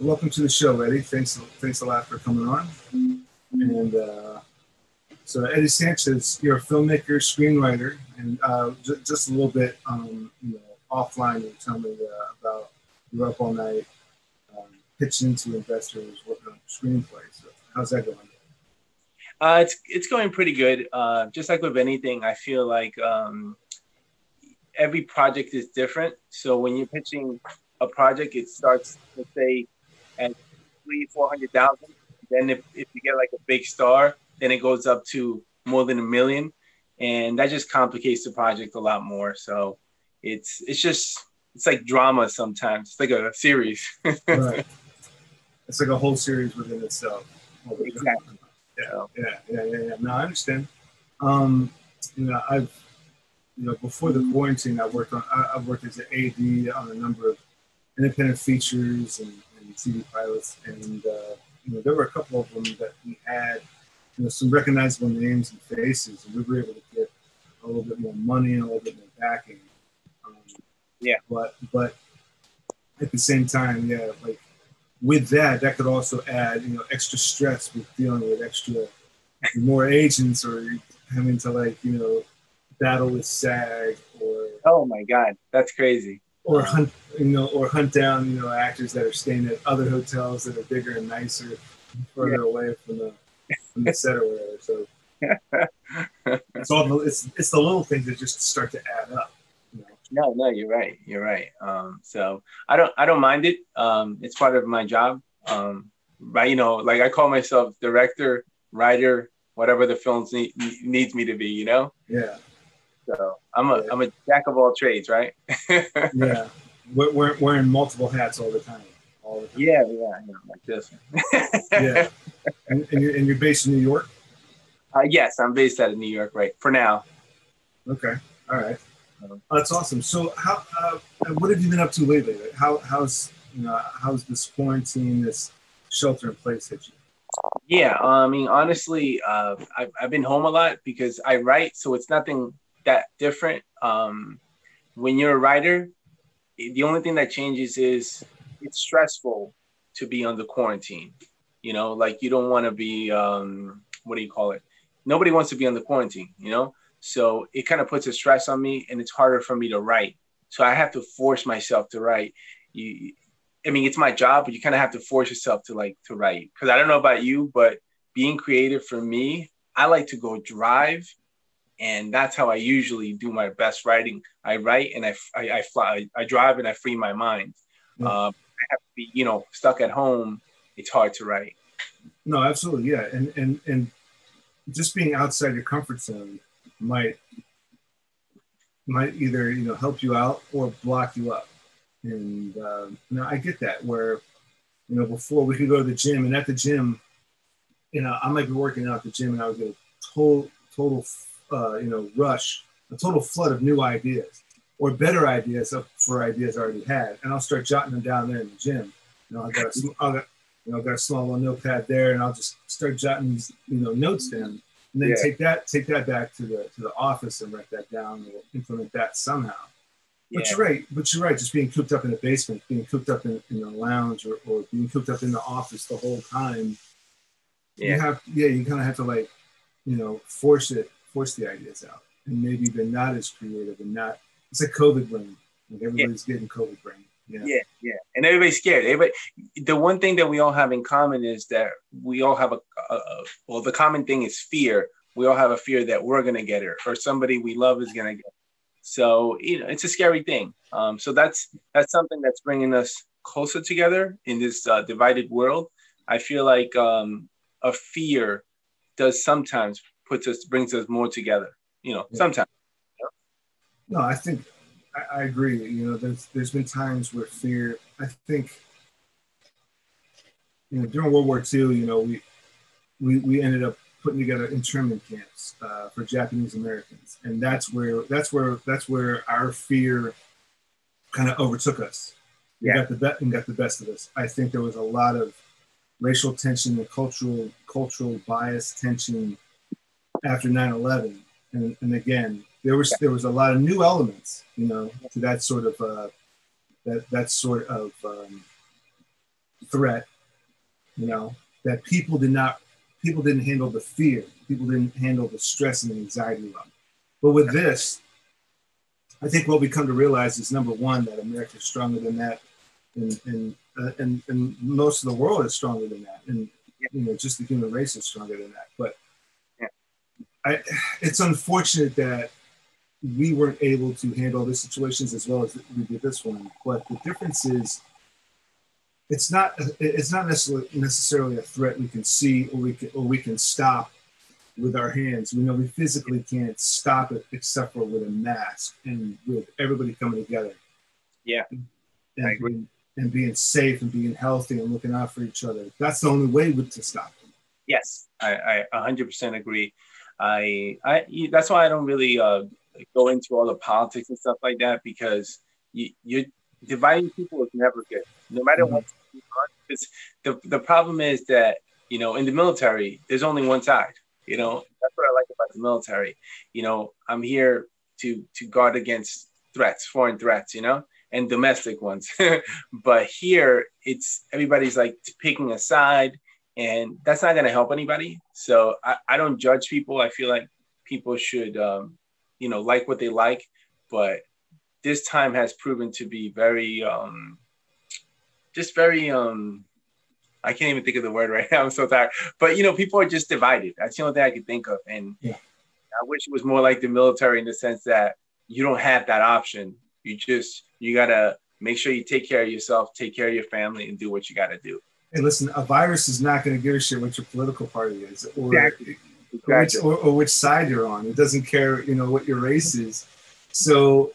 Welcome to the show, Eddie. Thanks a lot for coming on. And so Eddie Sanchez, you're a filmmaker, screenwriter, and just a little bit offline, you tell me about you were up all night pitching to investors, working on screenplays. So how's that going? It's going pretty good. Just like with anything, I feel like every project is different. So when you're pitching a project, it starts, let's say, at $300,000-$400,000. Then if you get like a big star, then it goes up to more than $1 million, and that just complicates the project a lot more. So it's like drama sometimes. It's like a series. Right. It's like a whole series within itself. Exactly. Yeah. No, I understand. Before the quarantine, I worked as an AD on a number of independent features and TV pilots, and there were a couple of them that we had, some recognizable names and faces, and we were able to get a little bit more money and a little bit more backing. But at the same time, with that could also add, extra stress with dealing with more agents, or having to battle with SAG, or oh my God, that's crazy. Or hunt down actors that are staying at other hotels that are bigger and nicer, further away from the set or whatever. So it's the little things that just start to add up. No, you're right. You're right. So I don't mind it. It's part of my job. But like I call myself director, writer, whatever the films needs me to be. Yeah. So I'm a jack of all trades, right? Yeah. We're wearing multiple hats all the time. Yeah. Like this one. Yeah. And you're based in New York? Yes, I'm based out of New York, right? For now. Okay. All right. That's awesome. So, how? What have you been up to lately? Like how's this quarantine, this shelter in place hit you? Yeah, I mean, honestly, I've been home a lot because I write, so it's nothing that different. When you're a writer, the only thing that changes is it's stressful to be under quarantine. Like you don't want to be. What do you call it? Nobody wants to be under quarantine. So it kind of puts a stress on me, and it's harder for me to write. So I have to force myself to write. It's my job, but you kind of have to force yourself to write. Because I don't know about you, but being creative for me, I like to go drive, and that's how I usually do my best writing. I write and I fly. I drive and I free my mind. Mm-hmm. I have to be, stuck at home. It's hard to write. No, absolutely, yeah, and just being outside your comfort zone might either help you out or block you up, and I get that. Where before we could go to the gym, and at the gym, I might be working out at the gym, and I would get a total rush, a total flood of new ideas or better ideas for ideas I already had, and I'll start jotting them down there in the gym. I got a small little notepad there, and I'll just start jotting these notes down. And then take that back to the office and write that down and implement that somehow. But you're right. Just being cooped up in the basement, being cooped up in the lounge, or being cooped up in the office the whole time. Yeah. You kind of have to force the ideas out, and maybe they're not as creative and not. It's like COVID brain. Like everybody's getting COVID brain. Yeah. And everybody's scared. The one thing that we all have in common is that we all have the common thing is fear. We all have a fear that we're going to get it, or somebody we love is going to get it. So, it's a scary thing. So that's something that's bringing us closer together in this divided world. I feel like a fear does sometimes brings us more together, sometimes. No, I think I agree. There's been times where fear. I think during World War II, we ended up putting together internment camps for Japanese Americans, and that's where our fear kind of overtook us. Yeah, got the best of us. I think there was a lot of racial tension and cultural bias tension after 9/11, and again. There was a lot of new elements, to that sort of threat, you know, that people didn't handle the fear. People didn't handle the stress and the anxiety level. But with this, I think what we come to realize is, number one, that America is stronger than that, and most of the world is stronger than that, and you know, just the human race is stronger than that. But it's unfortunate that we weren't able to handle the situations as well as we did this one. But the difference is, it's not necessarily a threat we can see or we can stop with our hands. We know we physically can't stop it except for with a mask and with everybody coming together. Yeah, I agree. And being safe and being healthy and looking out for each other. That's the only way to stop it. Yes, I 100% agree. I that's why I don't really go into all the politics and stuff like that, because you're dividing people is never good, no matter what. Because the problem is that, you know, in the military, there's only one side. You know, that's what I like about the military. You know, I'm here to guard against threats, foreign threats, you know, and domestic ones. But here, it's everybody's like picking a side, and that's not going to help anybody. So I don't judge people. I feel like people should, you know, like what they like. But this time has proven to be very, just very, I can't even think of the word right now. I'm so tired. But, you know, people are just divided. That's the only thing I can think of. And yeah. I wish it was more like the military in the sense that you don't have that option. You got to make sure you take care of yourself, take care of your family, and do what you got to do. Hey, listen, a virus is not going to give a shit what your political party is or which side you're on. It doesn't care, you know, what your race is. So,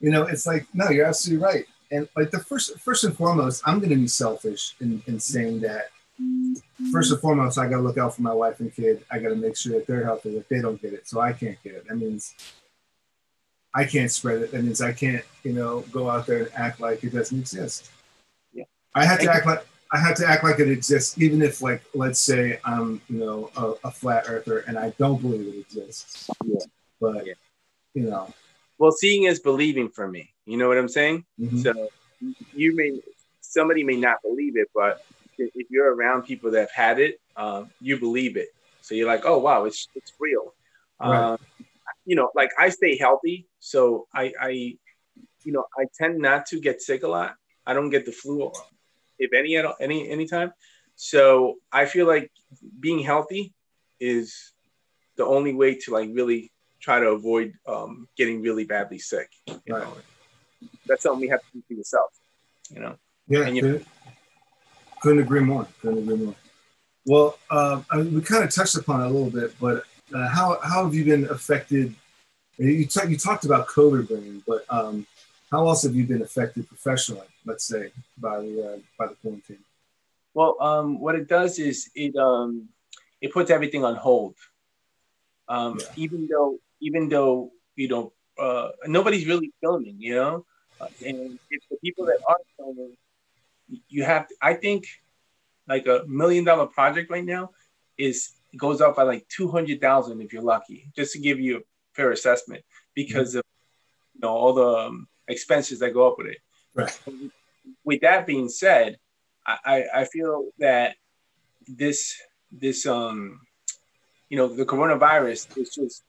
you know, it's like, no, you're absolutely right. And like first and foremost, I'm going to be selfish in saying that. First and foremost, I got to look out for my wife and kid. I got to make sure that they're healthy. If they don't get it, so I can't get it. That means I can't spread it. That means I can't, you know, go out there and act like it doesn't exist. Yeah, I have to act like it exists, even if, like, let's say I'm, you know, a flat earther and I don't believe it exists. Yeah. But you know. Well, seeing is believing for me. You know what I'm saying? Mm-hmm. So somebody may not believe it, but if you're around people that have had it, you believe it. So you're like, oh, wow, it's real. Right. You know, like, I stay healthy. So you know, I tend not to get sick a lot. I don't get the flu, if any at all, any time. So I feel like being healthy is the only way to, like, really try to avoid getting really badly sick. You know? That's something we have to do for yourself, you know? Yeah, and couldn't agree more, Well, I mean, we kind of touched upon it a little bit, but how have you been affected? You talked about COVID, brain, but how else have you been affected professionally, let's say, by the quarantine? Well, what it does is it puts everything on hold. Even though you know, nobody's really filming, you know, and if the people that are filming, you have to, I think, like, $1 million project right now goes up by like 200,000 if you're lucky, just to give you a fair assessment, because of, you know, all the expenses that go up with it. Right. With that being said, I feel that this you know, the coronavirus is just,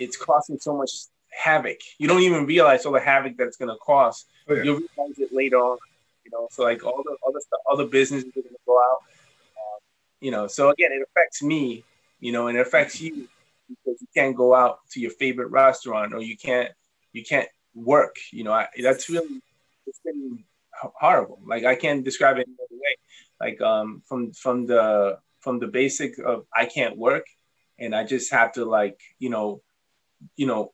it's causing so much havoc. You don't even realize all the havoc that it's going to cause. Oh, yeah. You'll realize it later on, you know. So, like, all the other stuff, all the businesses are going to go out, you know. So again, it affects me, you know, and it affects you, because you can't go out to your favorite restaurant, or you can't work. You know, that's really, it's been horrible. Like, I can't describe it any other way. Like, from the basic of, I can't work, and I just have to, like, you know,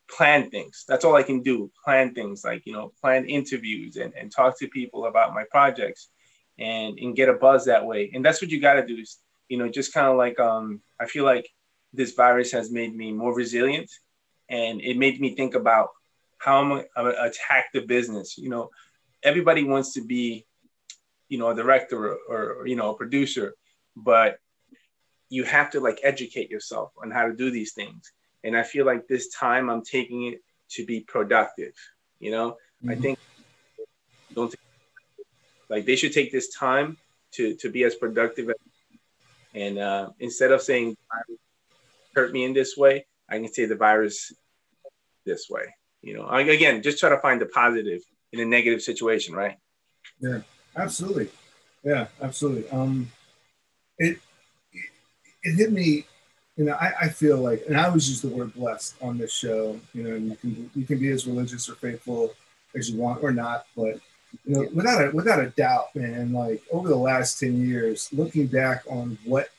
plan things. That's all I can do. Plan things, like, you know, plan interviews and talk to people about my projects and get a buzz that way. And that's what you got to do is, you know, just kind of like, I feel like this virus has made me more resilient, and it made me think about how I'm going to attack the business. You know, everybody wants to be, you know, a director or you know, a producer, but you have to, like, educate yourself on how to do these things. And I feel like this time I'm taking it to be productive. You know, I think they should take this time to be as productive. And instead of saying hurt me in this way, I can say the virus this way. You know, again, just try to find the positive in a negative situation, right? Yeah, absolutely. Yeah, absolutely. It hit me, you know, I feel like, and I always use the word blessed on this show, you know, and you can be as religious or faithful as you want or not, but, you know, without a doubt, man, like over the last 10 years, looking back on what,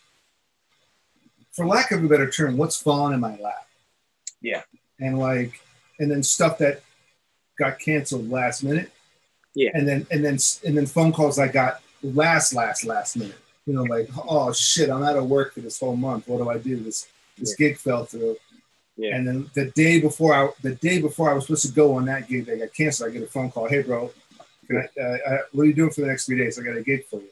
for lack of a better term, what's fallen in my lap. Yeah. And like, and then stuff that got canceled last minute. Yeah. And then phone calls I got last minute, you know, like, oh shit, I'm out of work for this whole month. What do I do? This gig fell through. Yeah. And then the day before I was supposed to go on that gig, they got canceled. I get a phone call. Hey bro, what are you doing for the next 3 days? I got a gig for you.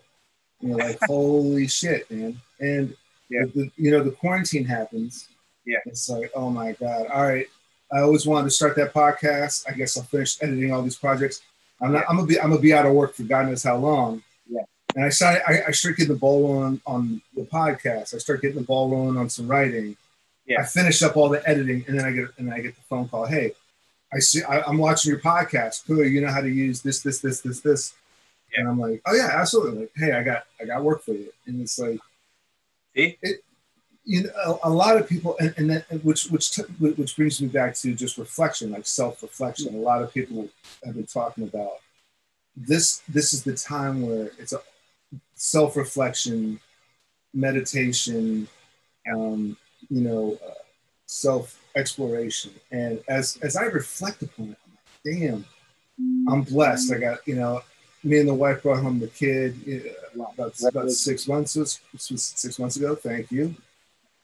And you're like, holy shit, man. And yeah, you know, the quarantine happens. Yeah. It's like, oh my God. All right. I always wanted to start that podcast. I guess I'll finish editing all these projects. I'm gonna be out of work for God knows how long. Yeah. And I start getting the ball rolling on the podcast. I start getting the ball rolling on some writing. Yeah. I finish up all the editing, and then I get the phone call. Hey, I'm watching your podcast. Clearly, you know how to use this. Yeah. And I'm like, oh yeah, absolutely. Like, hey, I got work for you. And it's like, see? You know, a lot of people, and which brings me back to just reflection, like self-reflection. A lot of people have been talking about this. This is the time where it's a self-reflection, meditation, you know, self-exploration. And as I reflect upon it, I'm like, damn, I'm blessed. I got, you know, me and the wife brought home the kid about 6 months. It was 6 months ago. Thank you.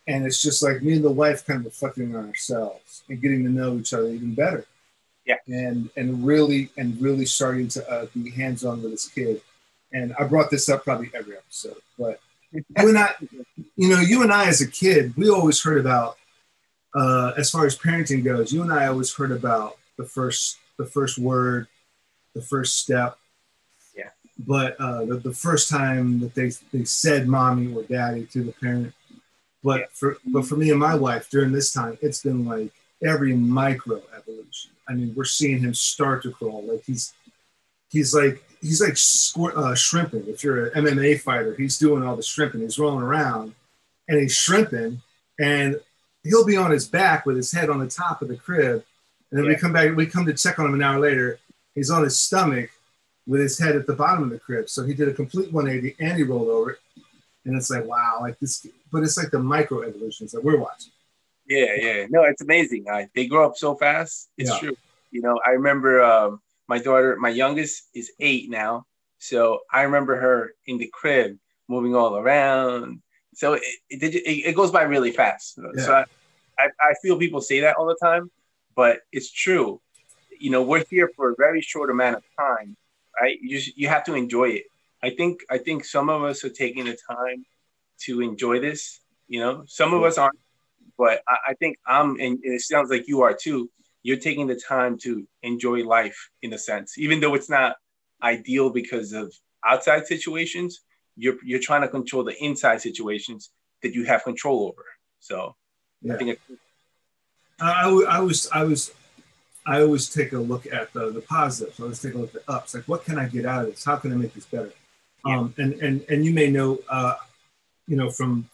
And it's just like me and the wife kind of reflecting on ourselves and getting to know each other even better. Yeah. And really starting to be hands-on with this kid. And I brought this up probably every episode, but you and I as a kid, we always heard about, as far as parenting goes, you and I always heard about the first word, the first step. Yeah. But the first time that they said mommy or daddy to the parent. But for me and my wife during this time, it's been like every micro evolution. I mean, we're seeing him start to crawl. Like he's like shrimping. If you're an MMA fighter, he's doing all the shrimping. He's rolling around and he's shrimping, and he'll be on his back with his head on the top of the crib. And then we come to check on him an hour later. He's on his stomach with his head at the bottom of the crib. So he did a complete 180 and he rolled over. And it's like, wow, like this, but it's like the micro evolutions that we're watching. Yeah, yeah. No, it's amazing. They grow up so fast. It's true. You know, I remember my daughter, my youngest is 8 now. So I remember her in the crib moving all around. So it goes by really fast. Yeah. So I feel people say that all the time, but it's true. You know, we're here for a very short amount of time, right? You have to enjoy it. I think some of us are taking the time to enjoy this. You know, some of us aren't, but I think I'm, and it sounds like you are too. You're taking the time to enjoy life in a sense, even though it's not ideal because of outside situations. You're trying to control the inside situations that you have control over. So, yeah. I think I always take a look at the positives. I always take a look at the ups. Like, what can I get out of this? How can I make this better? Yeah. And you may know, you know, from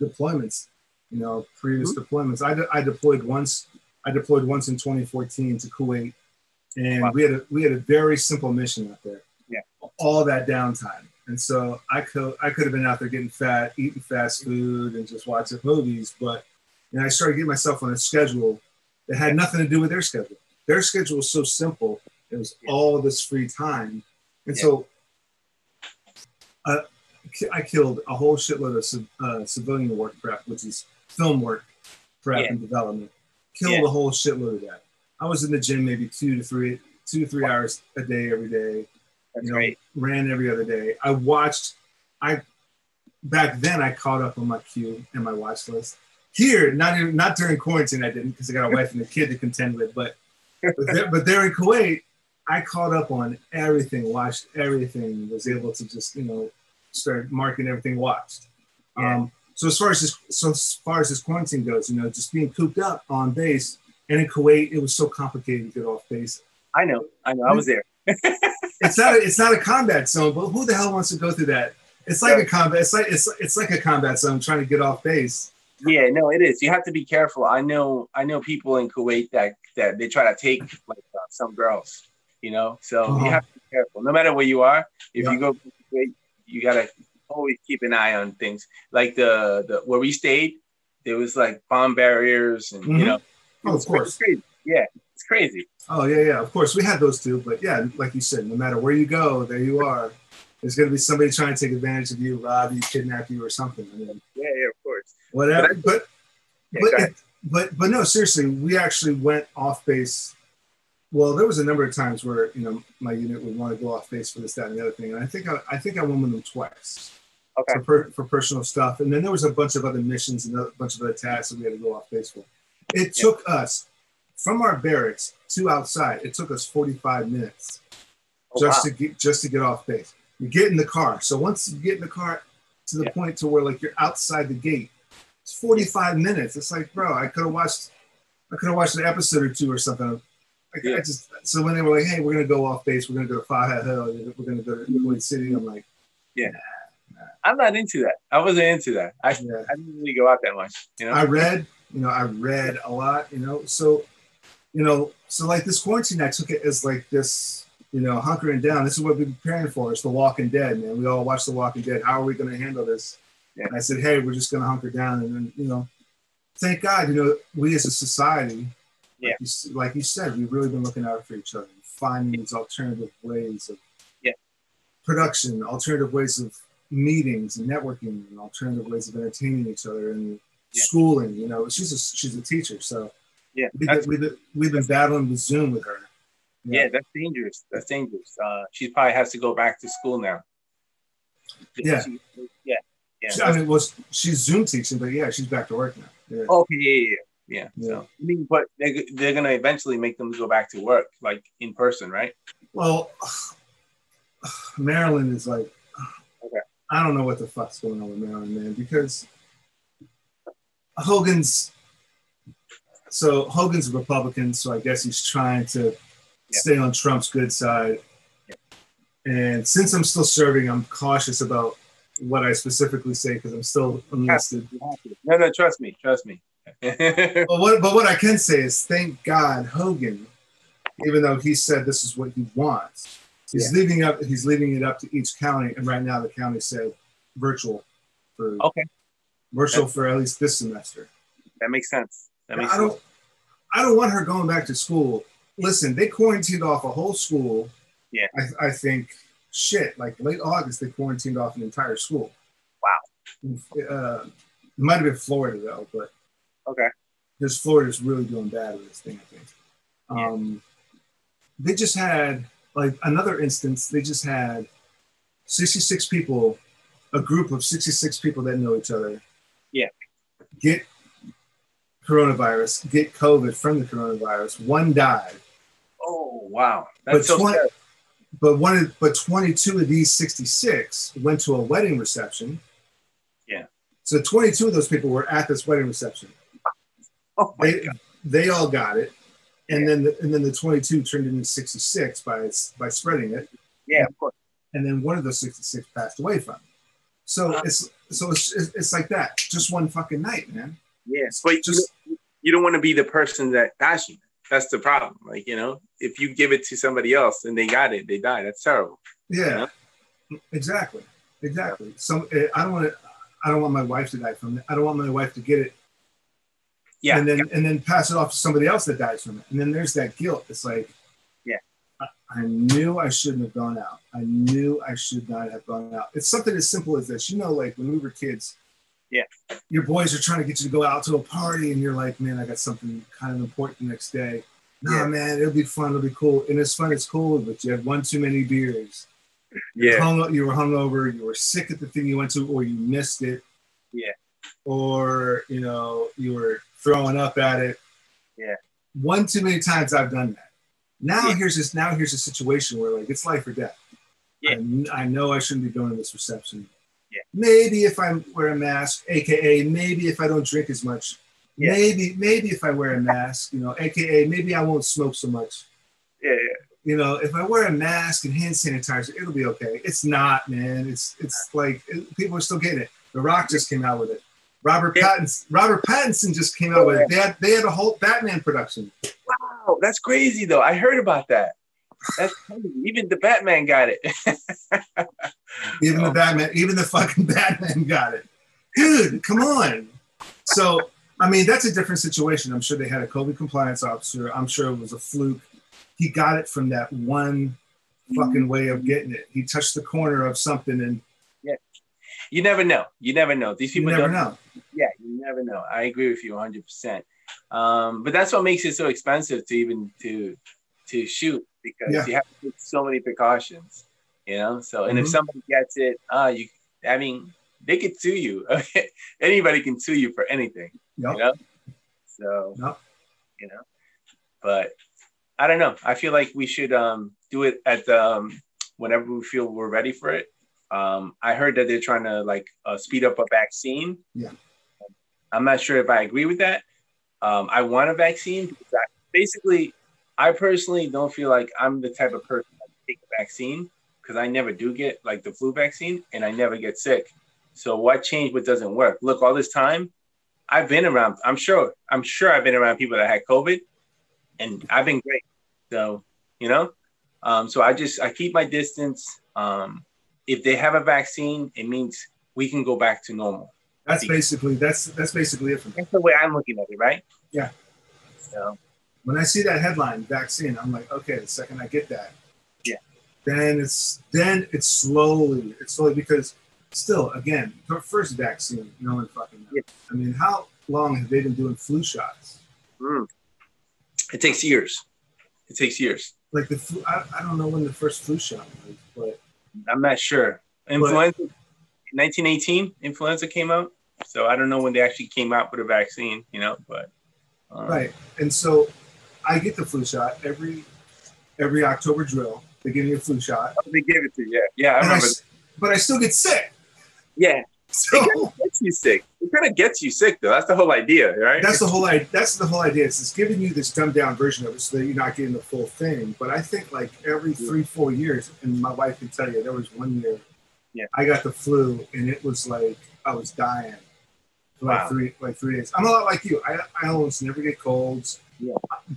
deployments, you know, previous deployments. I deployed once in 2014 to Kuwait, and we had a very simple mission out there. Yeah. All that downtime, and so I could have been out there getting fat, eating fast food, and just watching movies. But you know, I started getting myself on a schedule that had nothing to do with their schedule. Their schedule was so simple; it was all this free time, and so. I killed a whole shitload of civilian work prep, which is film work prep and development. Killed a whole shitload of that. I was in the gym maybe 2 to 3 hours a day every day. That's great. Ran every other day. Back then I caught up on my queue and my watch list. Here, not during quarantine I didn't, because I got a wife and a kid to contend with. But there in Kuwait, I caught up on everything, watched everything, was able to just, you know, start marking everything watched. Yeah. So as far as this, quarantine goes, you know, just being cooped up on base, and in Kuwait, it was so complicated to get off base. I know, I was there. It's not a combat zone, but who the hell wants to go through that? It's like a combat. It's like a combat zone trying to get off base. Yeah, no, it is. You have to be careful. I know people in Kuwait that they try to take like some girls, you know. So you have to be careful. No matter where you are, if you go to Kuwait, you gotta always keep an eye on things. Like the where we stayed, there was like bomb barriers and you know. Oh, of course. Crazy. Yeah, it's crazy. Oh yeah. Of course, we had those too. But yeah, like you said, no matter where you go, there you are. There's going to be somebody trying to take advantage of you, rob you, kidnap you, or something. I mean, yeah, of course. Whatever. But no, seriously, we actually went off base. Well, there was a number of times where, you know, my unit would want to go off base for this, that, and the other thing. And I think I went with them twice. Okay. For personal stuff, and then there was a bunch of other missions and a bunch of other tasks that we had to go off base for. It took us from our barracks to outside. It took us 45 minutes just to get off base. You get in the car. So once you get in the car to the point to where like you're outside the gate, it's 45 minutes. It's like, bro, I could have watched an episode or two or something. So when they were like, hey, we're gonna go off base, we're gonna go to Faja Hill, we're gonna go to Kuwait City, I'm like, nah. I'm not into that. I wasn't into that. I didn't really go out that much. You know, I read a lot, you know. So like this quarantine, I took it as like this. You know, hunkering down. This is what we've been preparing for. It's The Walking Dead, man. We all watch The Walking Dead. How are we going to handle this? Yeah. And I said, hey, we're just going to hunker down. And then, you know, thank God, you know, we as a society, like you said, we've really been looking out for each other, finding these alternative ways of production, alternative ways of meetings and networking, and alternative ways of entertaining each other and schooling. You know, she's a teacher, so we've been battling with Zoom with her. Yeah, that's dangerous. That's dangerous. She probably has to go back to school now. I mean, well, she's Zoom teaching, but she's back to work now. Yeah. Okay, yeah. So, I mean, but they're gonna eventually make them go back to work, like in person, right? Well, Maryland is like, I don't know what the fuck's going on with Maryland, man, because Hogan's a Republican, so I guess he's trying to stay on Trump's good side. And since I'm still serving, I'm cautious about what I specifically say because I'm still enlisted. No, trust me. But what I can say is thank God Hogan, even though he said this is what he wants, he's leaving it up to each county. And right now the county said virtual for at least this semester. That makes sense. I don't want her going back to school. Listen, they quarantined off a whole school. Yeah. I think, like late August, they quarantined off an entire school. Wow. It might have been Florida, though, but because Florida's really doing bad with this thing, I think. They just had, like, another instance, they just had 66 people, a group of 66 people that know each other. Yeah. Get coronavirus, get COVID from the coronavirus. One died. Oh, wow. That's so scary. But 22 of these 66 went to a wedding reception. Yeah. So 22 of those people were at this wedding reception. Oh my God. They all got it, and then the 22 turned into 66 by spreading it. Yeah, of course. And then one of those 66 passed away from it. So it's like that. Just one fucking night, man. Yes, but just you don't want to be the person that dies. That's the problem. Like, you know, if you give it to somebody else and they got it, they die. That's terrible. Yeah, you know? Exactly. So I don't want my wife to die from it. I don't want my wife to get it. Yeah. And then pass it off to somebody else that dies from it. And then there's that guilt. It's like, I knew I shouldn't have gone out. I knew I should not have gone out. It's something as simple as this. You know, like when we were kids, your boys are trying to get you to go out to a party, and you're like, man, I got something kind of important the next day. Man, it'll be fun. It'll be cool. And it's fun. It's cool. But you had one too many beers. You were hungover. You were sick at the thing you went to, or you missed it. Yeah. Or, you know, you were throwing up at it. Yeah. One too many times I've done that. Now here's a situation where like it's life or death. Yeah. I know I shouldn't be going to this reception. Yeah. Maybe if I wear a mask, AKA maybe if I don't drink as much, yeah. maybe if I wear a mask, you know, AKA maybe I won't smoke so much. Yeah, yeah. You know, if I wear a mask and hand sanitizer, it'll be okay. It's not, man. It's like people are still getting it. The Rock just came out with it. Robert Pattinson just came out with it. They had a whole Batman production. Wow, that's crazy though. I heard about that. That's crazy. Even the Batman got it. Even the fucking Batman got it. Dude, come on. So, I mean, that's a different situation. I'm sure they had a COVID compliance officer. I'm sure it was a fluke. He got it from that one fucking way of getting it. He touched the corner of something and yeah. You never know. You never know. These people don't know. Yeah, you never know. I agree with you 100%. But that's what makes it so expensive to shoot. Because you have to take so many precautions, you know? So, and if somebody gets it, I mean, they could sue you. Anybody can sue you for anything, you know? So, you know, but I don't know. I feel like we should do it at whenever we feel we're ready for it. I heard that they're trying to like speed up a vaccine. Yeah. I'm not sure if I agree with that. I want a vaccine because I personally don't feel like I'm the type of person that take a vaccine because I never do get like the flu vaccine and I never get sick. So what changed what doesn't work? Look, all this time I've been around, I'm sure I've been around people that had COVID and I've been great. So, you know, so I keep my distance. If they have a vaccine, it means we can go back to normal. That's basically it for me. That's the way I'm looking at it, right? Yeah. So. When I see that headline, vaccine, I'm like, okay, the second I get that, yeah. Then it's slowly because still, again, the first vaccine, no one fucking knows. Yeah. I mean, how long have they been doing flu shots? Mm. It takes years. It takes years. Like the flu, I don't know when the first flu shot was, but I'm not sure. Influenza, 1918, influenza came out, so I don't know when they actually came out with a vaccine, you know, but right, and so. I get the flu shot every October drill. They give me a flu shot. Oh, they give it to you. Yeah, I remember. But I still get sick. Yeah. So it kind of gets you sick. It kind of gets you sick though. That's the whole idea, right? That's the whole idea. It's giving you this dumbed down version of it so that you're not getting the full thing. But I think like every 3-4 years, and my wife can tell you there was one year I got the flu and it was like I was dying for like three days. I'm a lot like you. I almost never get colds. Yeah.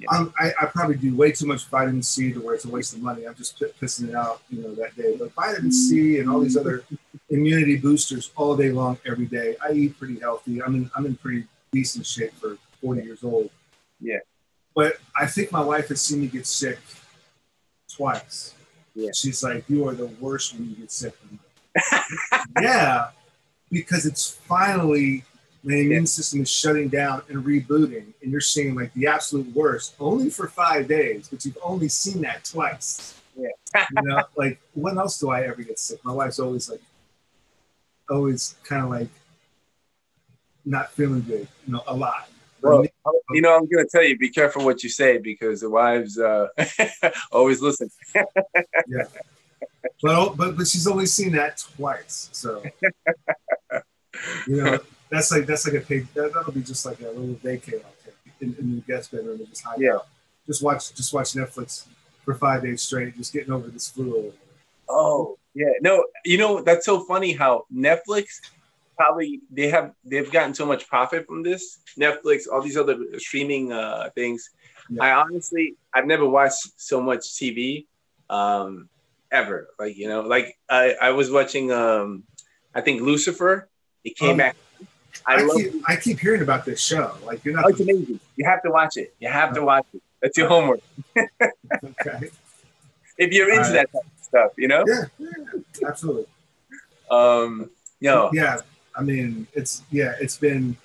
I probably do way too much vitamin C to where it's a waste of money. I'm just pissing it out, you know, that day. But vitamin C and all these other immunity boosters all day long, every day. I eat pretty healthy. I'm in pretty decent shape for 40 years old. Yeah. But I think my wife has seen me get sick twice. Yeah. She's like, you are the worst when you get sick. Yeah, because it's finally. The immune system is shutting down and rebooting, and you're seeing like the absolute worst only for 5 days, but you've only seen that twice. Yeah. You know, like when else do I ever get sick? My wife's always kind of like not feeling good, you know, a lot. Well, you know, I'm gonna tell you, be careful what you say because the wives always listen. Yeah. But she's only seen that twice, so you know. That's like a pig. That'll be just like a little vacay out there in the guest bedroom and just hide out. Just watch Netflix for 5 days straight, just getting over this flu. Over. Oh yeah, no, you know that's so funny how Netflix probably they've gotten so much profit from this. Netflix, all these other streaming things. Yeah. I've never watched so much TV ever. Like you know, like I was watching I think Lucifer. It came back. I keep hearing about this show. Like you're not. Oh, it's amazing. You have to watch it. That's your homework. Okay. If you're into that type of stuff, you know. Yeah, absolutely. Yeah. I mean, it's been,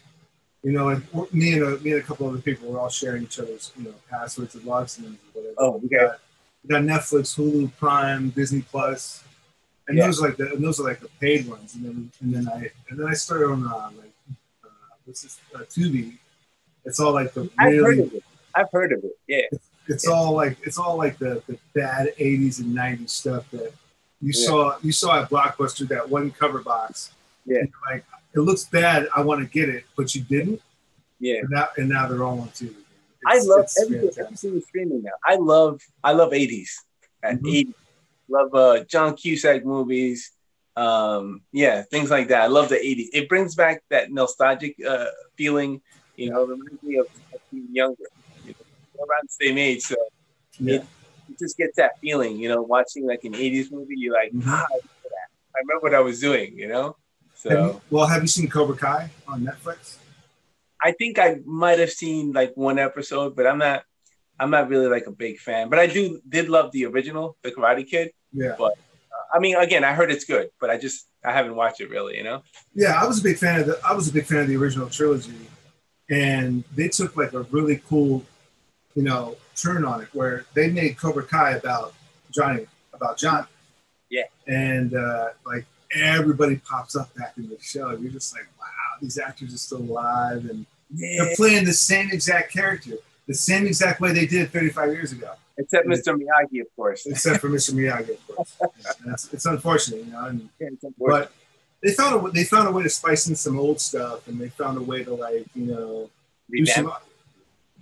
you know, and me and a couple other people were all sharing each other's, you know, passwords and logs and whatever. Oh, okay. We got Netflix, Hulu, Prime, Disney Plus, and those are like the paid ones. And then I started on like. This is Tubi. It's all like the. I've heard of it. Yeah. It's all like the bad 80s and 90s stuff that you saw at Blockbuster, that one cover box. Yeah. And you're like, it looks bad, I want to get it, but you didn't. Yeah. And now they're all on TV. I love everything streaming now. I love 80s. And mm-hmm. 80s. Love John Cusack movies. Things like that. I love the 80s. It brings back that nostalgic feeling, you know, reminds me of being younger. Around the same age, so you just get that feeling, you know, watching like an 80s movie, you're like, I remember what I was doing, you know? So have you seen Cobra Kai on Netflix? I think I might have seen like one episode, but I'm not really like a big fan. But I did love the original, The Karate Kid. Yeah. But I mean, again, I heard it's good, but I haven't watched it really, you know? Yeah, I was a big fan of the original trilogy, and they took like a really cool, you know, turn on it, where they made Cobra Kai about Johnny. Yeah. And like everybody pops up back in the show. You're just like, wow, these actors are still alive, and they're playing the same exact character, the same exact way they did 35 years ago. Except Mr. Miyagi, of course. Except for Mr. Miyagi, of course. And it's unfortunate, you know. And, it's unfortunate. But they found a way to spice in some old stuff, and they found a way to, like, you know,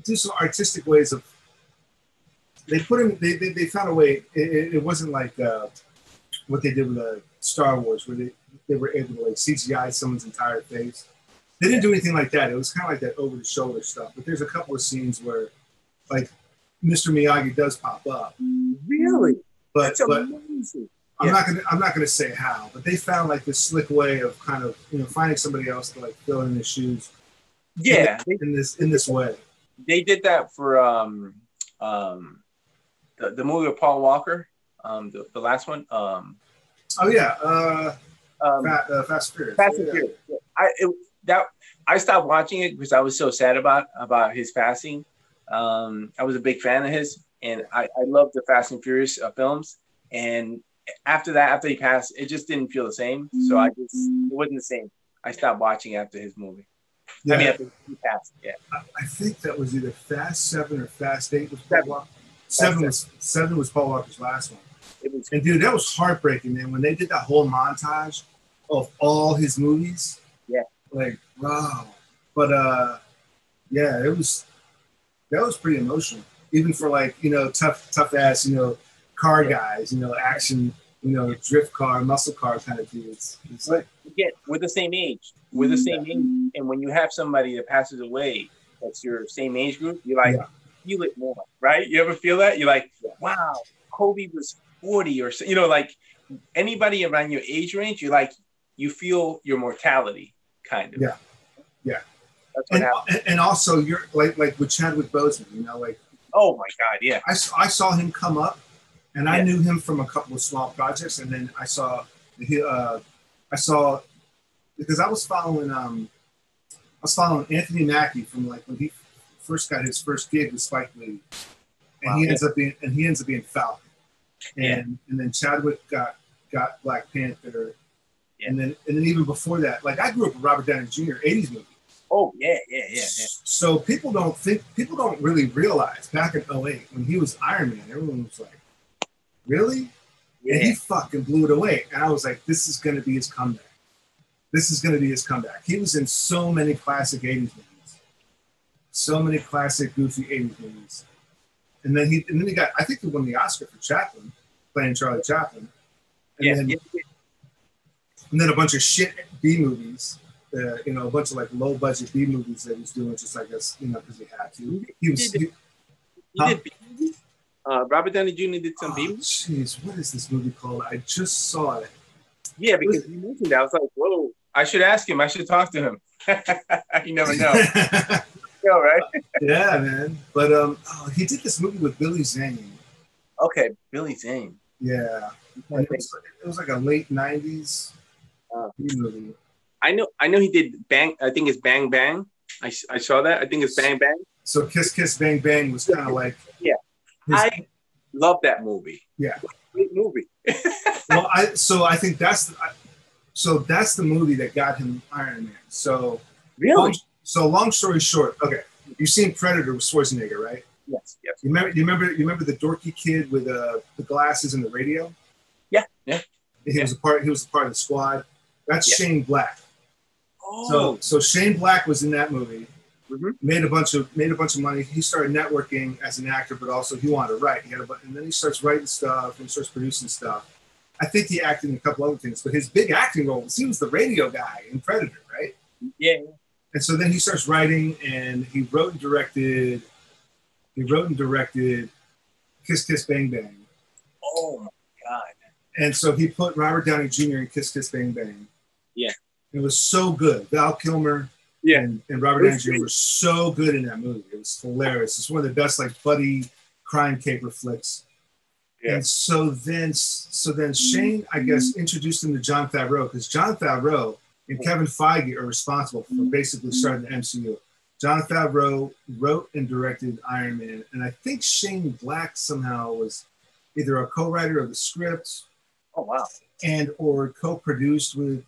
do some artistic ways of, they found a way. It wasn't like what they did with Star Wars, where they were able to like CGI someone's entire face. They didn't do anything like that. It was kind of like that over the shoulder stuff. But there's a couple of scenes where like Mr. Miyagi does pop up. Really? But amazing. I'm not gonna say how, but they found like this slick way of kind of, you know, finding somebody else to like fill in their shoes. Yeah. In this way. They did that for the movie with Paul Walker, the last one. Fast and Furious. Yeah. I stopped watching it because I was so sad about his passing. I was a big fan of his, and I loved the Fast and Furious films. And after he passed, it just didn't feel the same. So it wasn't the same. I stopped watching after his movie. Yeah. I mean, he passed. Yeah, I think that was either Fast 7 or Fast 8. Seven was Paul Walker's last one. It was, and dude, that was heartbreaking, man. When they did that whole montage of all his movies, like, wow. But that was pretty emotional, even for like, you know, tough ass, you know, car guys, you know, action, you know, drift car, muscle car kind of dudes. It's like, again, we're the same age. We're the same age. And when you have somebody that passes away that's your same age group, you're like, feel it more, right? You ever feel that? You're like, wow, Kobe was 40 or so. You know, like anybody around your age range, you're like, you feel your mortality, kind of. Yeah, yeah. That's what happens. And also, you're like with Chadwick Boseman, you know, like, oh my God, yeah. I saw him come up, and I knew him from a couple of small projects, and then I saw because I was following Anthony Mackie from like when he first got his first gig with Spike Lee, and he ends up being Falcon, and then Chadwick got Black Panther, and then even before that, like I grew up with Robert Downey Jr. 80s movies. Oh yeah. So people don't really realize back in 2008 when he was Iron Man, everyone was like, really? Yeah. And he fucking blew it away. And I was like, this is going to be his comeback. He was in so many classic 80s movies. So many classic, goofy 80s movies. And then he got, I think he won the Oscar for Chaplin, playing Charlie Chaplin. And then a bunch of shit B movies, you know, a bunch of like low budget B movies that he was doing just, I guess, you know, because he had to. He did B movies? Robert Downey Jr. did some B movies. Jeez, what is this movie called? I just saw it. Yeah, because you mentioned that. I was like, whoa, I should ask him. I should talk to him. You never know. You know, right? Yeah, man. But he did this movie with Billy Zane. Okay, Billy Zane. Yeah. It was like a late 90s movie. I know he did Bang. I think it's Bang Bang. I saw that. I think it's Bang Bang. So Kiss Kiss Bang Bang was kind of like... Yeah. I love that movie. Yeah, great movie. Well, I think that's the movie that got him Iron Man. So really, long story short, okay, you've seen Predator with Schwarzenegger, right? Yes, yes. You remember the dorky kid with the glasses and the radio? Yeah, yeah. He was a part of the squad. That's Shane Black. Oh. So Shane Black was in that movie. Mm-hmm. Made a bunch of money. He started networking as an actor, but also he wanted to write. And then he starts writing stuff and starts producing stuff. I think he acted in a couple other things, but his big acting role, he was the radio guy in Predator, right? Yeah. And so then he starts writing, and he wrote and directed Kiss Kiss Bang Bang. Oh my God. And so he put Robert Downey Jr. in Kiss Kiss Bang Bang. Yeah. It was so good. Val Kilmer and Robert Downey Jr. were so good in that movie. It was hilarious. It's one of the best like buddy crime caper flicks. Yeah. And so then Shane, I guess, introduced him to Jon Favreau, because Jon Favreau and Kevin Feige are responsible for basically starting the MCU. Jon Favreau wrote and directed Iron Man, and I think Shane Black somehow was either a co-writer of the script, oh wow, and or co-produced with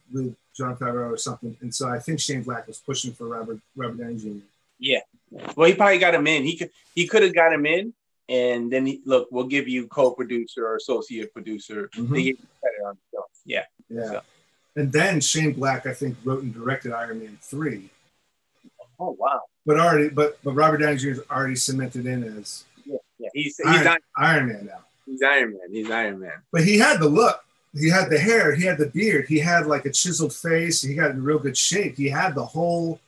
Jon Favreau or something. And so I think Shane Black was pushing for Robert Downey Jr. Yeah, well, he probably got him in. He could have got him in, and then look, we'll give you co-producer or associate producer. Mm-hmm. They get credit on the show. Yeah, yeah. So. And then Shane Black, I think, wrote and directed Iron Man 3. Oh wow! But Robert Downey Jr. is already cemented in as He's Iron Man now. He's Iron Man. But he had the look. He had the hair. He had the beard. He had like a chiseled face. He got in real good shape. He had the whole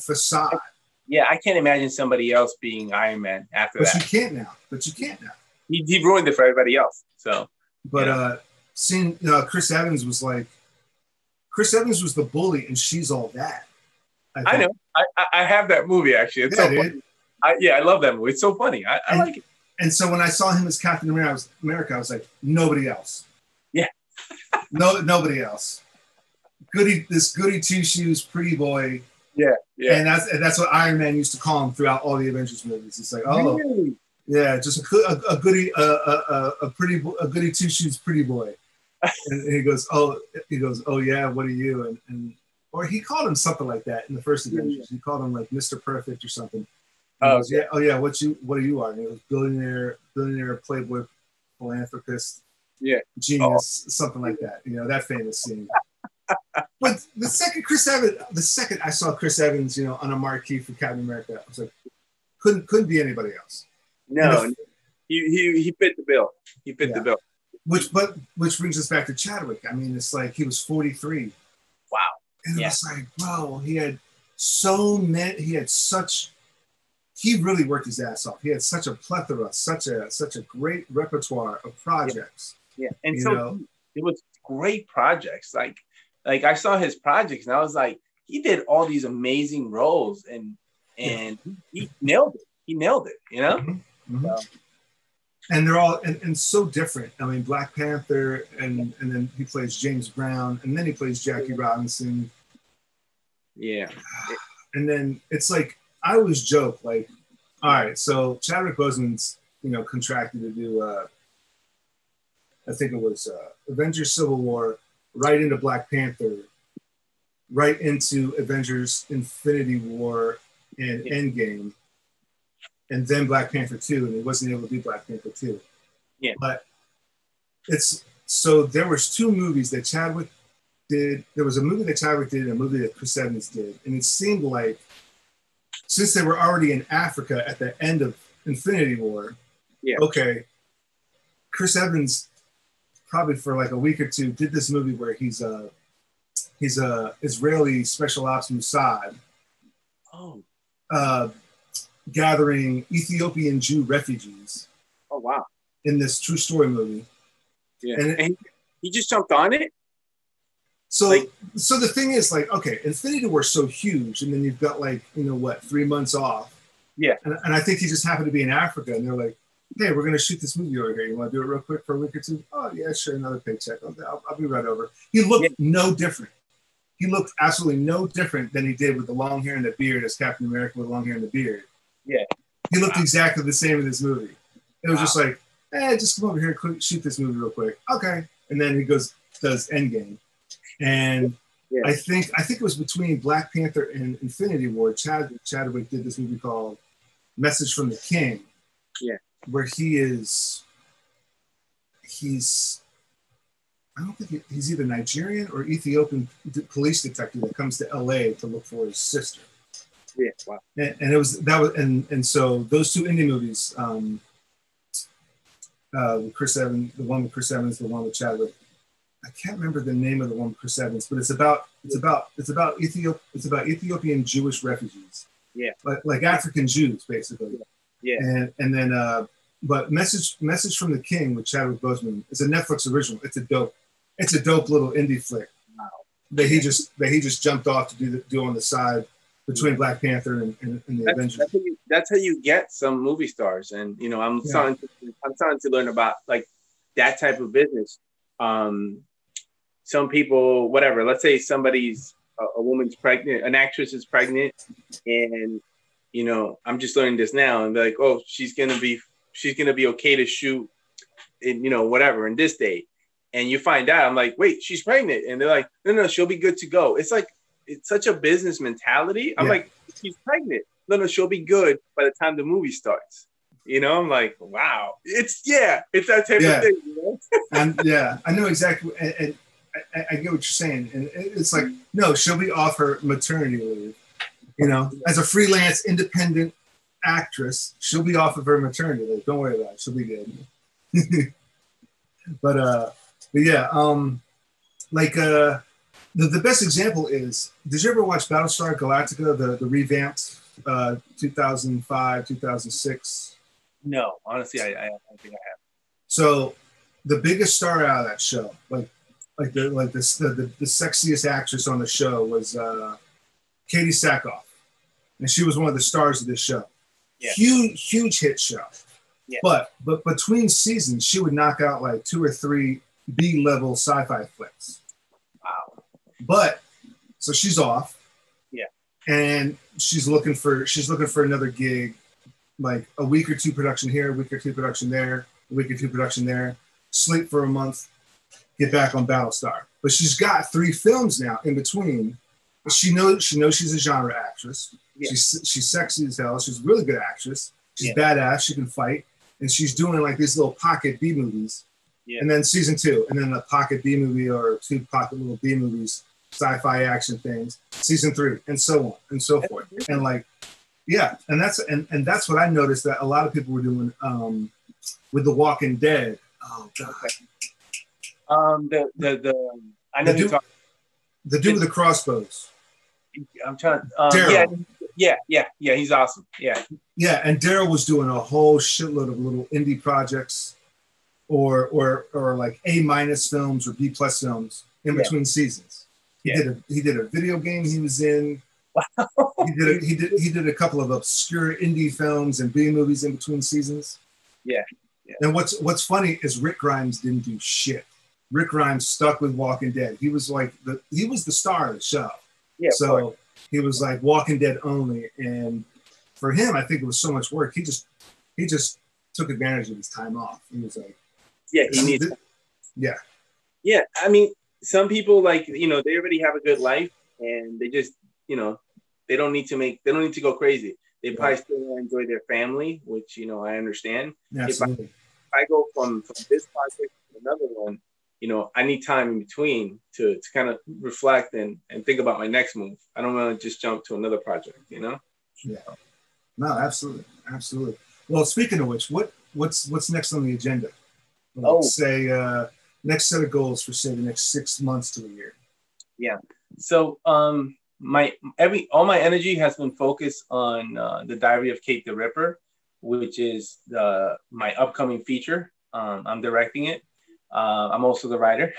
facade. Yeah, I can't imagine somebody else being Iron Man after that. But you can't now. He ruined it for everybody else. So, but you know. Seeing Chris Evans was the bully, and She's All That. I know. I have that movie actually. It's so funny. I love that movie. It's so funny. I like it. And so when I saw him as Captain America, I was like, nobody else. Yeah. Nobody else. This goody two shoes pretty boy. Yeah, yeah. And that's what Iron Man used to call him throughout all the Avengers movies. It's like, oh, really? Yeah, just a goody two shoes pretty boy. And he goes, oh yeah, what are you? Or he called him something like that in the first Avengers. He called him like Mr. Perfect or something. Oh, goes, yeah. Oh yeah. What are you? And it was billionaire, playboy, philanthropist, genius, something like that. You know, that famous scene. But the second I saw Chris Evans, you know, on a marquee for Captain America, I was like, couldn't be anybody else. No, he fit the bill. He fit the bill. Which brings us back to Chadwick. I mean, it's like he was 43. Wow. And it's like, wow, he really worked his ass off. He had such a plethora, such a great repertoire of projects. Yeah. And it was great projects. Like I saw his projects and I was like, he did all these amazing roles and he nailed it. He nailed it, you know? Mm-hmm. Mm-hmm. And they're all and so different. I mean, Black Panther, and then he plays James Brown, and then he plays Jackie Robinson. Yeah. And then it's like, I always joke, like, all right, so Chadwick Boseman's, you know, contracted to do, I think it was Avengers Civil War, right into Black Panther, right into Avengers Infinity War and Endgame, and then Black Panther 2, and he wasn't able to do Black Panther 2. Yeah. But it's, so there was two movies that Chadwick did. There was a movie that Chadwick did and a movie that Chris Evans did, and it seemed like, since they were already in Africa at the end of Infinity War, okay, Chris Evans probably for like a week or two did this movie where he's a Israeli special ops Mossad, gathering Ethiopian Jew refugees. Oh wow! In this true story movie, and he just jumped on it. So, so the thing is, like, okay, Infinity War's so huge, and then you've got, like, you know what, 3 months off. Yeah. And I think he just happened to be in Africa, and they're like, hey, we're going to shoot this movie over here. You want to do it real quick for a week or two? Oh, yeah, sure, another paycheck. I'll be right over. He looked no different. He looked absolutely no different than he did with the long hair and the beard as Captain America with the long hair and the beard. Yeah. He looked exactly the same in this movie. It was just like, hey, just come over here, quick, shoot this movie real quick. Okay. And then he does Endgame. And I think it was between Black Panther and Infinity War, Chadwick did this movie called Message from the King, yeah, where he is, I don't think he's either Nigerian or Ethiopian police detective that comes to LA to look for his sister. Yeah, wow. And it was that was and so those two indie movies, with Chris Evans, the one with Chris Evans, the one with Chadwick. I can't remember the name of the one with Chris Evans, but it's about Ethiopian Jewish refugees. Yeah, like African Jews basically. Yeah, and then but Message from the King with Chadwick Boseman is a Netflix original. It's a dope little indie flick. Wow. that he just jumped off to do on the side between Black Panther and the Avengers. That's how you get some movie stars. And you know, I'm starting to learn about like that type of business. Some people, whatever, let's say somebody's a woman's pregnant, an actress is pregnant, and you know, I'm just learning this now, and they're like, oh, she's gonna be okay to shoot in, you know, whatever, in this date. And you find out, I'm like, wait, she's pregnant, and they're like, no, she'll be good to go. It's like, it's such a business mentality. I'm like, she's pregnant. No, she'll be good by the time the movie starts. You know, I'm like, wow. It's that type of thing. You know? I know exactly. And I get what you're saying. And it's like, no, she'll be off her maternity leave. You know, as a freelance independent actress, she'll be off of her maternity leave. Don't worry about it. She'll be good. But yeah, The best example is, did you ever watch Battlestar Galactica, the revamped 2005, 2006? No, honestly, I don't think I have. So the biggest star out of that show, the sexiest actress on the show was Katie Sackhoff. And she was one of the stars of this show. Yeah. Huge hit show. Yeah. But between seasons, she would knock out like 2 or 3 B-level sci-fi flicks. But so she's off, and she's looking for another gig, like a week or two production here, a week or two production there, a week or two production there. Sleep for a month, get back on Battlestar. But she's got 3 films now in between. She knows she's a genre actress. Yeah. She's sexy as hell. She's a really good actress. She's badass. She can fight, and she's doing like these little pocket B movies. Yeah. And then season 2, and then a pocket B movie or 2 pocket little B movies, sci-fi action things, season 3, and so on and so forth. And like, yeah, and that's what I noticed that a lot of people were doing with The Walking Dead. Oh God. The dude with the crossbows. I'm trying. Daryl. Yeah. He's awesome. Yeah, and Daryl was doing a whole shitload of little indie projects. Or like A- films or B+ films in between seasons. He did a video game he was in. Wow. He did a couple of obscure indie films and B movies in between seasons. Yeah. And what's funny is Rick Grimes didn't do shit. Rick Grimes stuck with Walking Dead. He was like he was the star of the show. Yeah. So he was like Walking Dead only, and for him, I think it was so much work. He just took advantage of his time off. He was like. Yeah, he needs it. Yeah. I mean, some people like, you know, they already have a good life and they just, you know, they don't need to go crazy. They probably still enjoy their family, which, you know, I understand. Absolutely. If I go from this project to another one, you know, I need time in between to kind of reflect and think about my next move. I don't want to just jump to another project, you know? Yeah. No, absolutely. Absolutely. Well, speaking of which, what's next on the agenda? Say next set of goals for say the next 6 months to a year. Yeah. So all my energy has been focused on The Diary of Kate the Ripper, which is my upcoming feature. I'm directing it. I'm also the writer.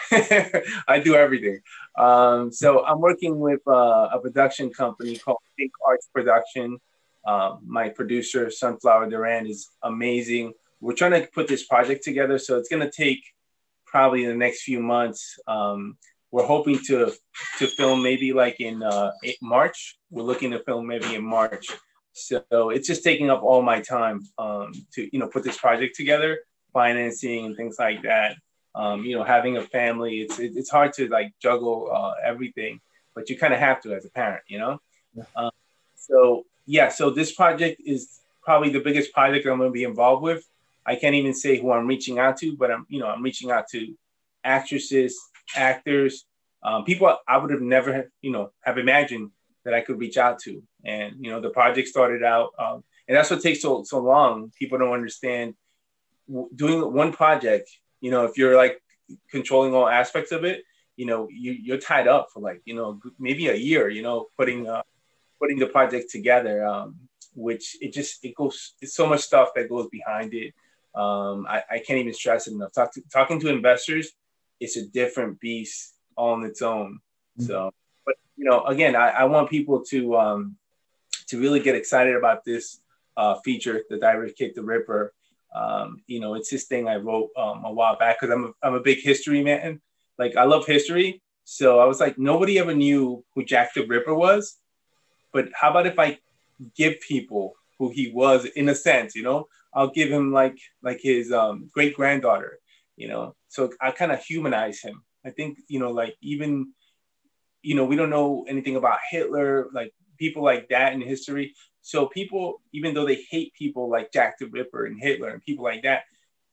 I do everything. So I'm working with a production company called Think Arts Production. My producer Sunflower Duran is amazing. We're trying to put this project together, so it's going to take probably the next few months. We're hoping to film maybe like in March. We're looking to film maybe in March. So it's just taking up all my time to, you know, put this project together, financing and things like that. You know, having a family, it's hard to like juggle everything, but you kind of have to as a parent, you know? Yeah. So this project is probably the biggest project I'm going to be involved with. I can't even say who I'm reaching out to, but I'm reaching out to actresses, actors, people I would have never, have imagined that I could reach out to. And, the project started out, and that's what takes so long. People don't understand doing one project, if you're like controlling all aspects of it, you're tied up for like, maybe a year, putting the project together, which it's so much stuff that goes behind it. I can't even stress it enough. Talking to investors, it's a different beast all on its own. Mm-hmm. So, but again, I want people to really get excited about this feature, The Diary of Kate the Ripper. It's this thing I wrote a while back because I'm a big history man. Like I love history, so I was like, nobody ever knew who Jack the Ripper was, but how about if I give people who he was in a sense, I'll give him like his great granddaughter, so I kind of humanize him. I think, we don't know anything about Hitler, like people like that in history. So people, even though they hate people like Jack the Ripper and Hitler and people like that,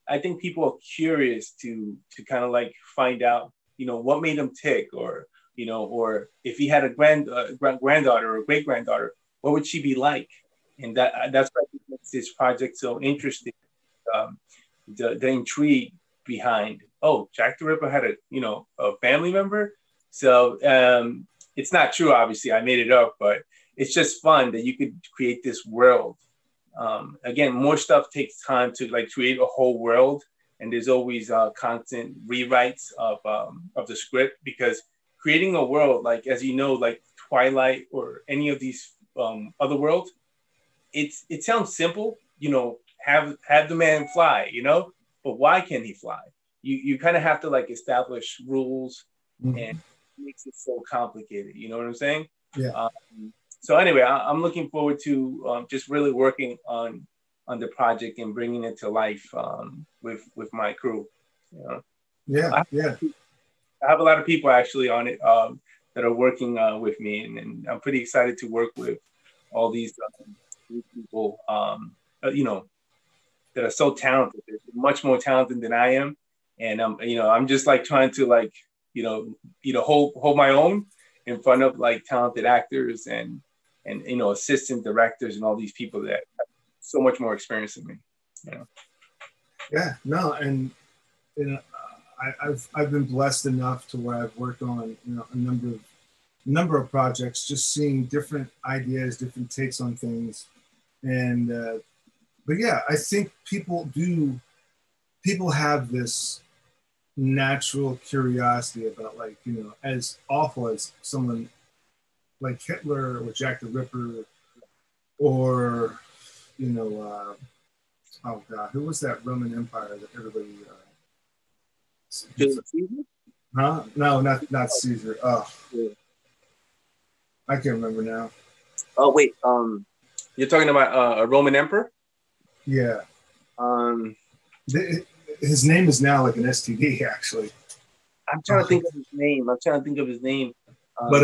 I think people are curious to kind of like find out, what made him tick, or, or if he had a granddaughter or a great granddaughter, what would she be like? And that's what makes this project so interesting. The intrigue behind, oh, Jack the Ripper had a family member. So it's not true, obviously, I made it up, but it's just fun that you could create this world. Again, more stuff takes time to like create a whole world. And there's always constant rewrites of the script, because creating a world, like, as like Twilight or any of these other worlds, it sounds simple, have the man fly, but why can't he fly? You kind of have to like establish rules. Mm-hmm. And it makes it so complicated. You know what I'm saying? Yeah. So anyway, I'm looking forward to just really working on the project and bringing it to life with my crew. Yeah, I have a lot of people actually on it that are working with me, and I'm pretty excited to work with all these people, that are so talented. They're much more talented than I am. And I'm just like trying to like, hold my own in front of like talented actors and assistant directors and all these people that have so much more experience than me. Yeah, no, and I've been blessed enough to where I've worked on a number of projects, just seeing different ideas, different takes on things, and but yeah, I think people have this natural curiosity about, like, as awful as someone like Hitler or Jack the Ripper, or oh god, who was that Roman Empire that everybody? Caesar? Huh? No, not Caesar. Oh, I can't remember now. Oh wait, you're talking about a Roman emperor? Yeah. His name is now like an STD, actually. I'm trying to think of his name. But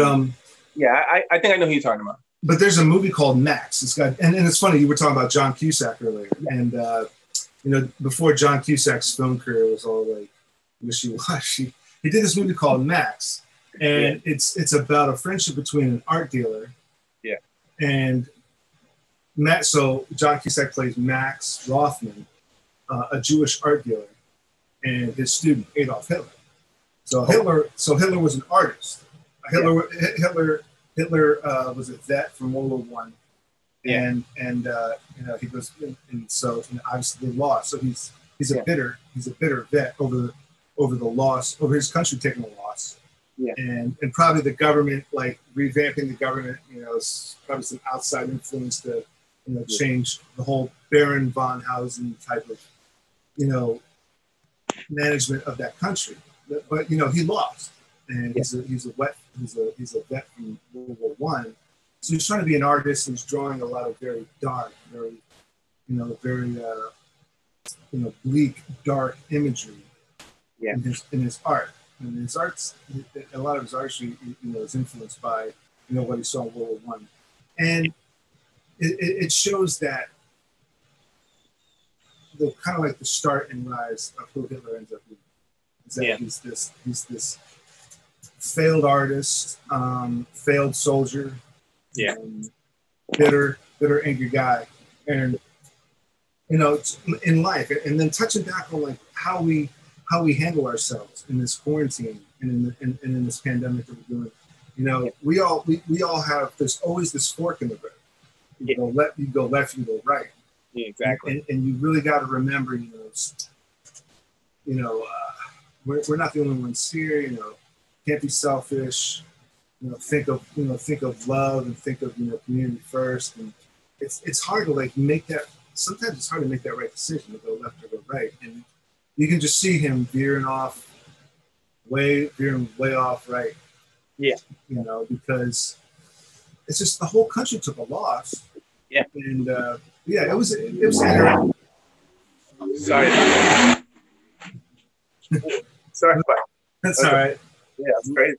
yeah, I think I know who you're talking about. But there's a movie called Max. It's got, and it's funny, you were talking about John Cusack earlier, and before John Cusack's film career was all like wishy-washy, he did this movie called Max, and it's about a friendship between an art dealer, and Max. So John Cusack plays Max Rothman, a Jewish art dealer, and his student Adolf Hitler. So Hitler was an artist. Hitler was a vet from World War I, and he was, and so obviously they lost. So he's a bitter vet over the loss, over his country taking a loss, and probably the government, like revamping the government. It's probably some outside influence to change the whole Baron von Hausen type of management of that country, but he lost, and he's a vet from World War I, so he's trying to be an artist, and he's drawing a lot of very dark, very bleak, dark imagery in his art, and his arts, a lot of his artistry is influenced by what he saw in World War I, and it shows that the kind of like the start and rise of who Hitler ends up being. Is that he's this failed artist, failed soldier, bitter, angry guy, and you know, in life, and then touching back on like how we handle ourselves in this quarantine and in this pandemic that we're doing. You know, we all have. There's always this fork in the road. You go left, you go right. Yeah, exactly. And you really got to remember, we're not the only ones here. You know, can't be selfish. You know, think of love and think of community first. And it's hard to like make that. Sometimes it's hard to make that right decision to go left or go right. And you can just see him veering way off right. Yeah. You know, because it's just the whole country took a loss. Yeah. And it was interesting. Sorry. Sorry, but that's all right. Yeah, it's great.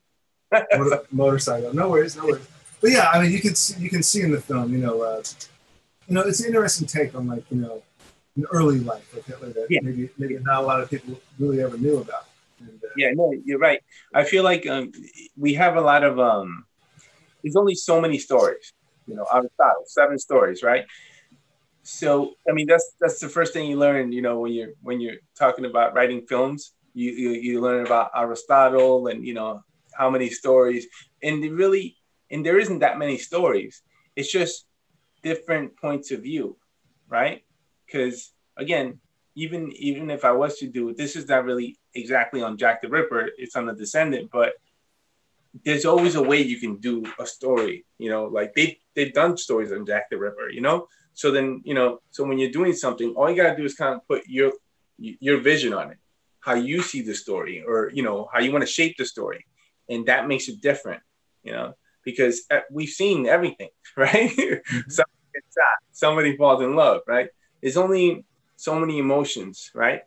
Motorcycle. No worries, no worries. But yeah, I mean you can see in the film, it's an interesting take on like, an early life of Hitler that maybe not a lot of people really ever knew about. Yeah, no, you're right. I feel like we have a lot of, there's only so many stories, Aristotle, 7 stories, right? So, I mean, that's the first thing you learn, when you're talking about writing films, you learn about Aristotle and, how many stories, and there isn't that many stories. It's just different points of view, right? Because again, even if I was to do it, this is not really exactly on Jack the Ripper, it's on The Descendant, but there's always a way you can do a story, like they've done stories on Jack the Ripper, So then, so when you're doing something, all you gotta do is kind of put your vision on it, how you see the story or, how you wanna shape the story. And that makes it different, because we've seen everything, right? Mm-hmm. Somebody gets shot, somebody falls in love, right? There's only so many emotions, right?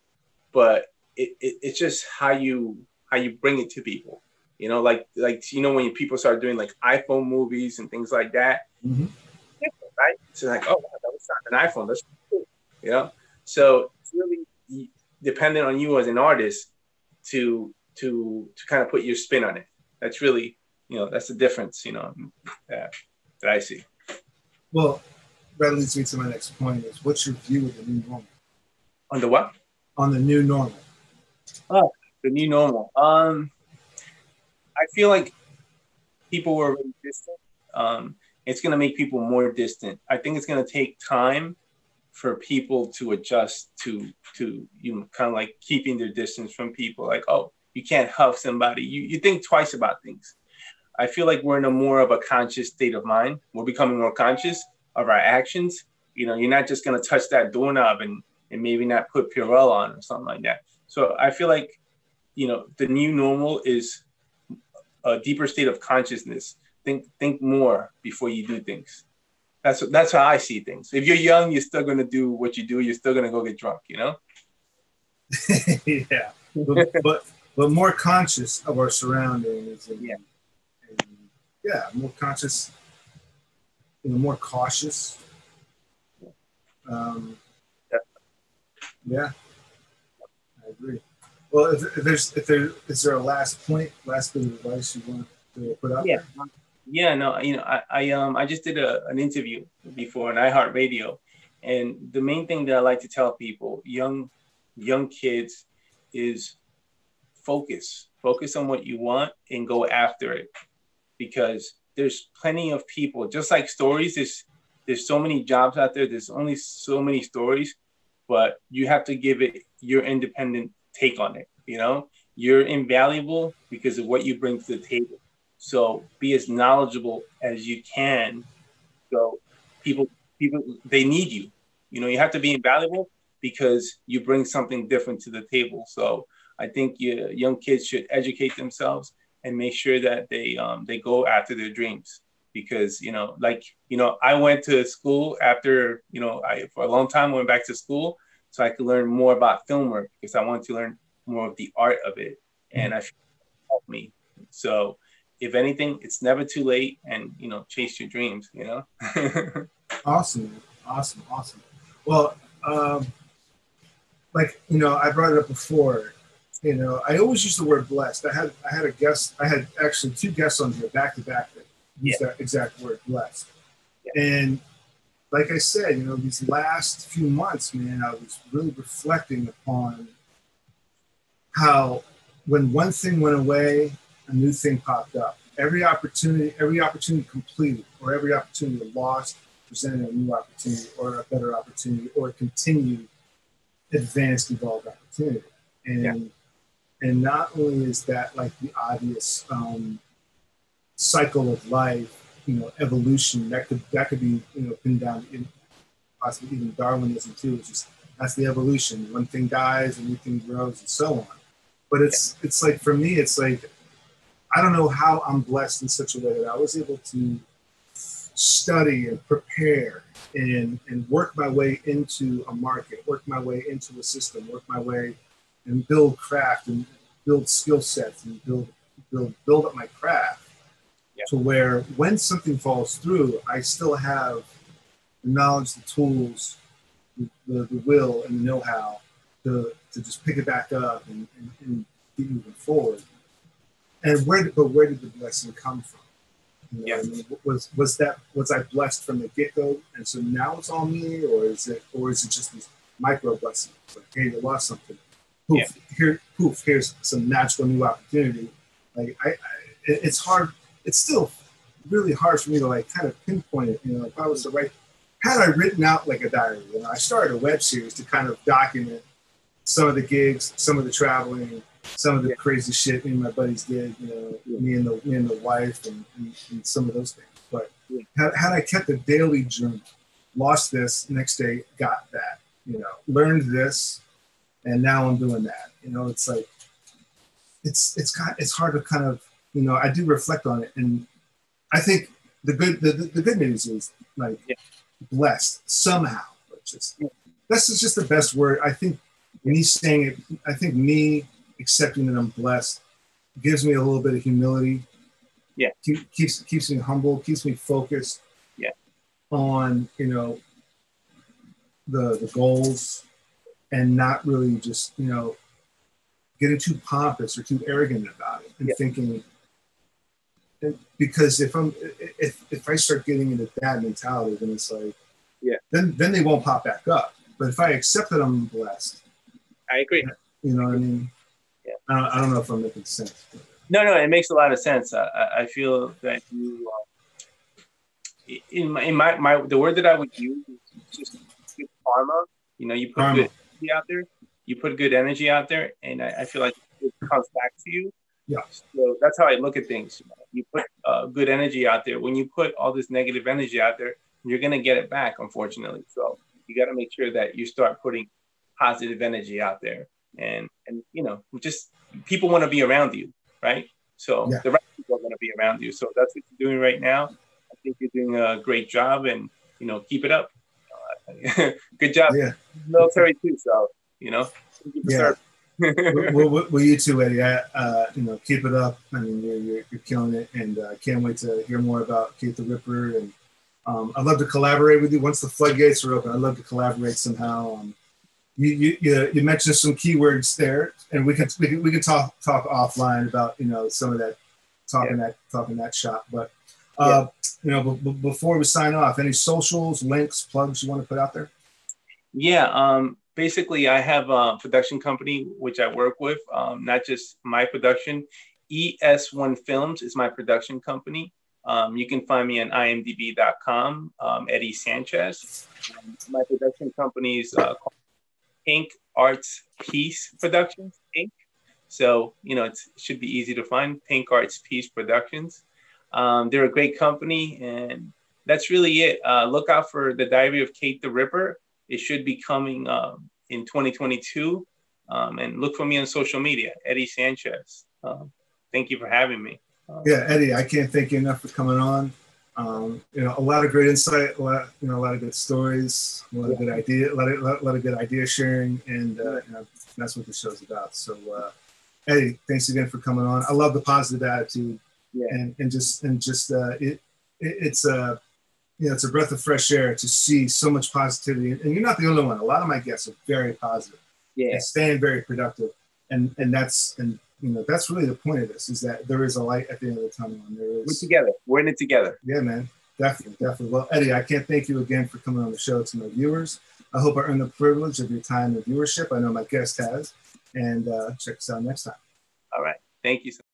But it's just how you bring it to people, when people start doing like iPhone movies and things like that, mm-hmm. Right? So like, oh, wow, that was not an iPhone, that's cool, So it's really dependent on you as an artist to kind of put your spin on it. That's really, that's the difference, that I see. Well, that leads me to my next point is what's your view of the new normal? On the what? On the new normal. Oh, the new normal. I feel like people were really distant. It's going to make people more distant. I think it's going to take time for people to adjust to kind of like keeping their distance from people. Like, oh, you can't hug somebody. You think twice about things. I feel like we're in a more of a conscious state of mind. We're becoming more conscious of our actions. You're not just going to touch that doorknob and maybe not put Purell on or something like that. So I feel like, the new normal is a deeper state of consciousness. Think more before you do things. That's how I see things. If you're young, you're still going to do what you do. You're still going to go get drunk, Yeah. but more conscious of our surroundings. More conscious, more cautious. Yeah, I agree. Well, is there a last bit of advice you want to put out there? Yeah, no, I just did an interview before on iHeartRadio, and the main thing that I like to tell people, young kids, is focus on what you want and go after it, because there's plenty of people, just like stories. There's so many jobs out there. There's only so many stories. But you have to give it your independent take on it. You're invaluable because of what you bring to the table. So be as knowledgeable as you can. So people, they need you. You have to be invaluable because you bring something different to the table. So I think young kids should educate themselves and make sure that they go after their dreams. Because, I went to school after, I for a long time went back to school so I could learn more about film work because I wanted to learn more of the art of it. And I feel it helped me. So if anything, it's never too late and, chase your dreams, Awesome. Well, like, you know, I brought it up before, you know, I always use the word blessed. I had a guest, I had actually two guests on here back to back that used that exact word, blessed. Yeah. And like I said, you know, these last few months, man, I was really reflecting upon how when one thing went away, a new thing popped up. Every opportunity completed, or every opportunity lost, presented a new opportunity, or a better opportunity, or a continued advanced, evolved opportunity. And and not only is that like the obvious cycle of life, you know, evolution that could be, you know, pinned down in possibly even Darwinism too. It's just that's the evolution. One thing dies, a new thing grows, and so on. But it's like, for me, it's like, I don't know how I'm blessed in such a way that I was able to study and prepare and work my way into a market, work my way into a system, work my way and build craft and build skill sets and build up my craft to where when something falls through, I still have the knowledge, the tools, the will and the know-how to just pick it back up and keep moving forward. And where did the blessing come from? You know, I mean, was I blessed from the get-go, and so now it's all me, or is it just these micro blessings? Like, hey, you lost something. Poof, here's some natural new opportunity. Like, it's hard. It's still really hard for me to like kind of pinpoint it. You know, if I was to write, had I written out like a diary, you know, I started a web series to kind of document some of the gigs, some of the traveling, some of the crazy shit me and my buddies did, you know, me and the wife and some of those things. But had I kept a daily journal, lost this, next day got that, you know, learned this, and now I'm doing that. You know, it's like, it's hard to kind of, you know, I do reflect on it. And I think the good news is like blessed somehow. This is just the best word. I think me saying it, I think me accepting that I'm blessed gives me a little bit of humility. Yeah. Keeps me humble, keeps me focused on, you know, the goals, and not really just, you know, getting too pompous or too arrogant about it and thinking, because if I start getting into that mentality, then it's like, then they won't pop back up. But if I accept that I'm blessed. I agree. You know what I mean? Yeah. I don't know if I'm making sense. No, it makes a lot of sense. I feel that you, the word that I would use is just good karma. You know, you put good energy out there, and I feel like it comes back to you. Yeah. So that's how I look at things. You put good energy out there. When you put all this negative energy out there, you're going to get it back, unfortunately. So you got to make sure that you start putting positive energy out there. And you know, just people want to be around you, right? So the right people are going to be around you. So that's what you're doing right now. I think you're doing a great job, and you know, keep it up. Good job, military too. So you know, well, you too, Eddie. You know, keep it up. I mean, you're killing it, and I can't wait to hear more about Kate the Ripper. And I'd love to collaborate with you once the floodgates are open. I'd love to collaborate somehow. You mentioned some keywords there, and we can talk offline about, you know, some of that talking that shop. But you know, before we sign off, any socials, links, plugs you want to put out there? Yeah, basically I have a production company which I work with, not just my production. ES1 Films is my production company. You can find me on imdb.com, Eddie Sanchez. My production company is called Pink Arts Peace Productions, Pink. So, you know, it should be easy to find, Pink Arts Peace Productions. They're a great company, and that's really it. Look out for The Diary of Kate the Ripper. It should be coming in 2022. And look for me on social media, Eddie Sanchez. Thank you for having me. Eddie, I can't thank you enough for coming on. You know, a lot of great insight, a lot of good stories, a lot of good idea, a lot of good idea sharing, and you know, that's what the show's about. So, Eddie, thanks again for coming on. I love the positive attitude, and just it's a, you know, it's a breath of fresh air to see so much positivity, and you're not the only one. A lot of my guests are very positive. Yeah. And staying very productive. And that's, and you know, that's really the point of this, is that there is a light at the end of the tunnel. And there is. We're together. We're in it together. Yeah, man. Definitely, definitely. Well, Eddie, I can't thank you again for coming on the show. To my viewers, I hope I earned the privilege of your time and viewership. I know my guest has. And check us out next time. All right. Thank you so much.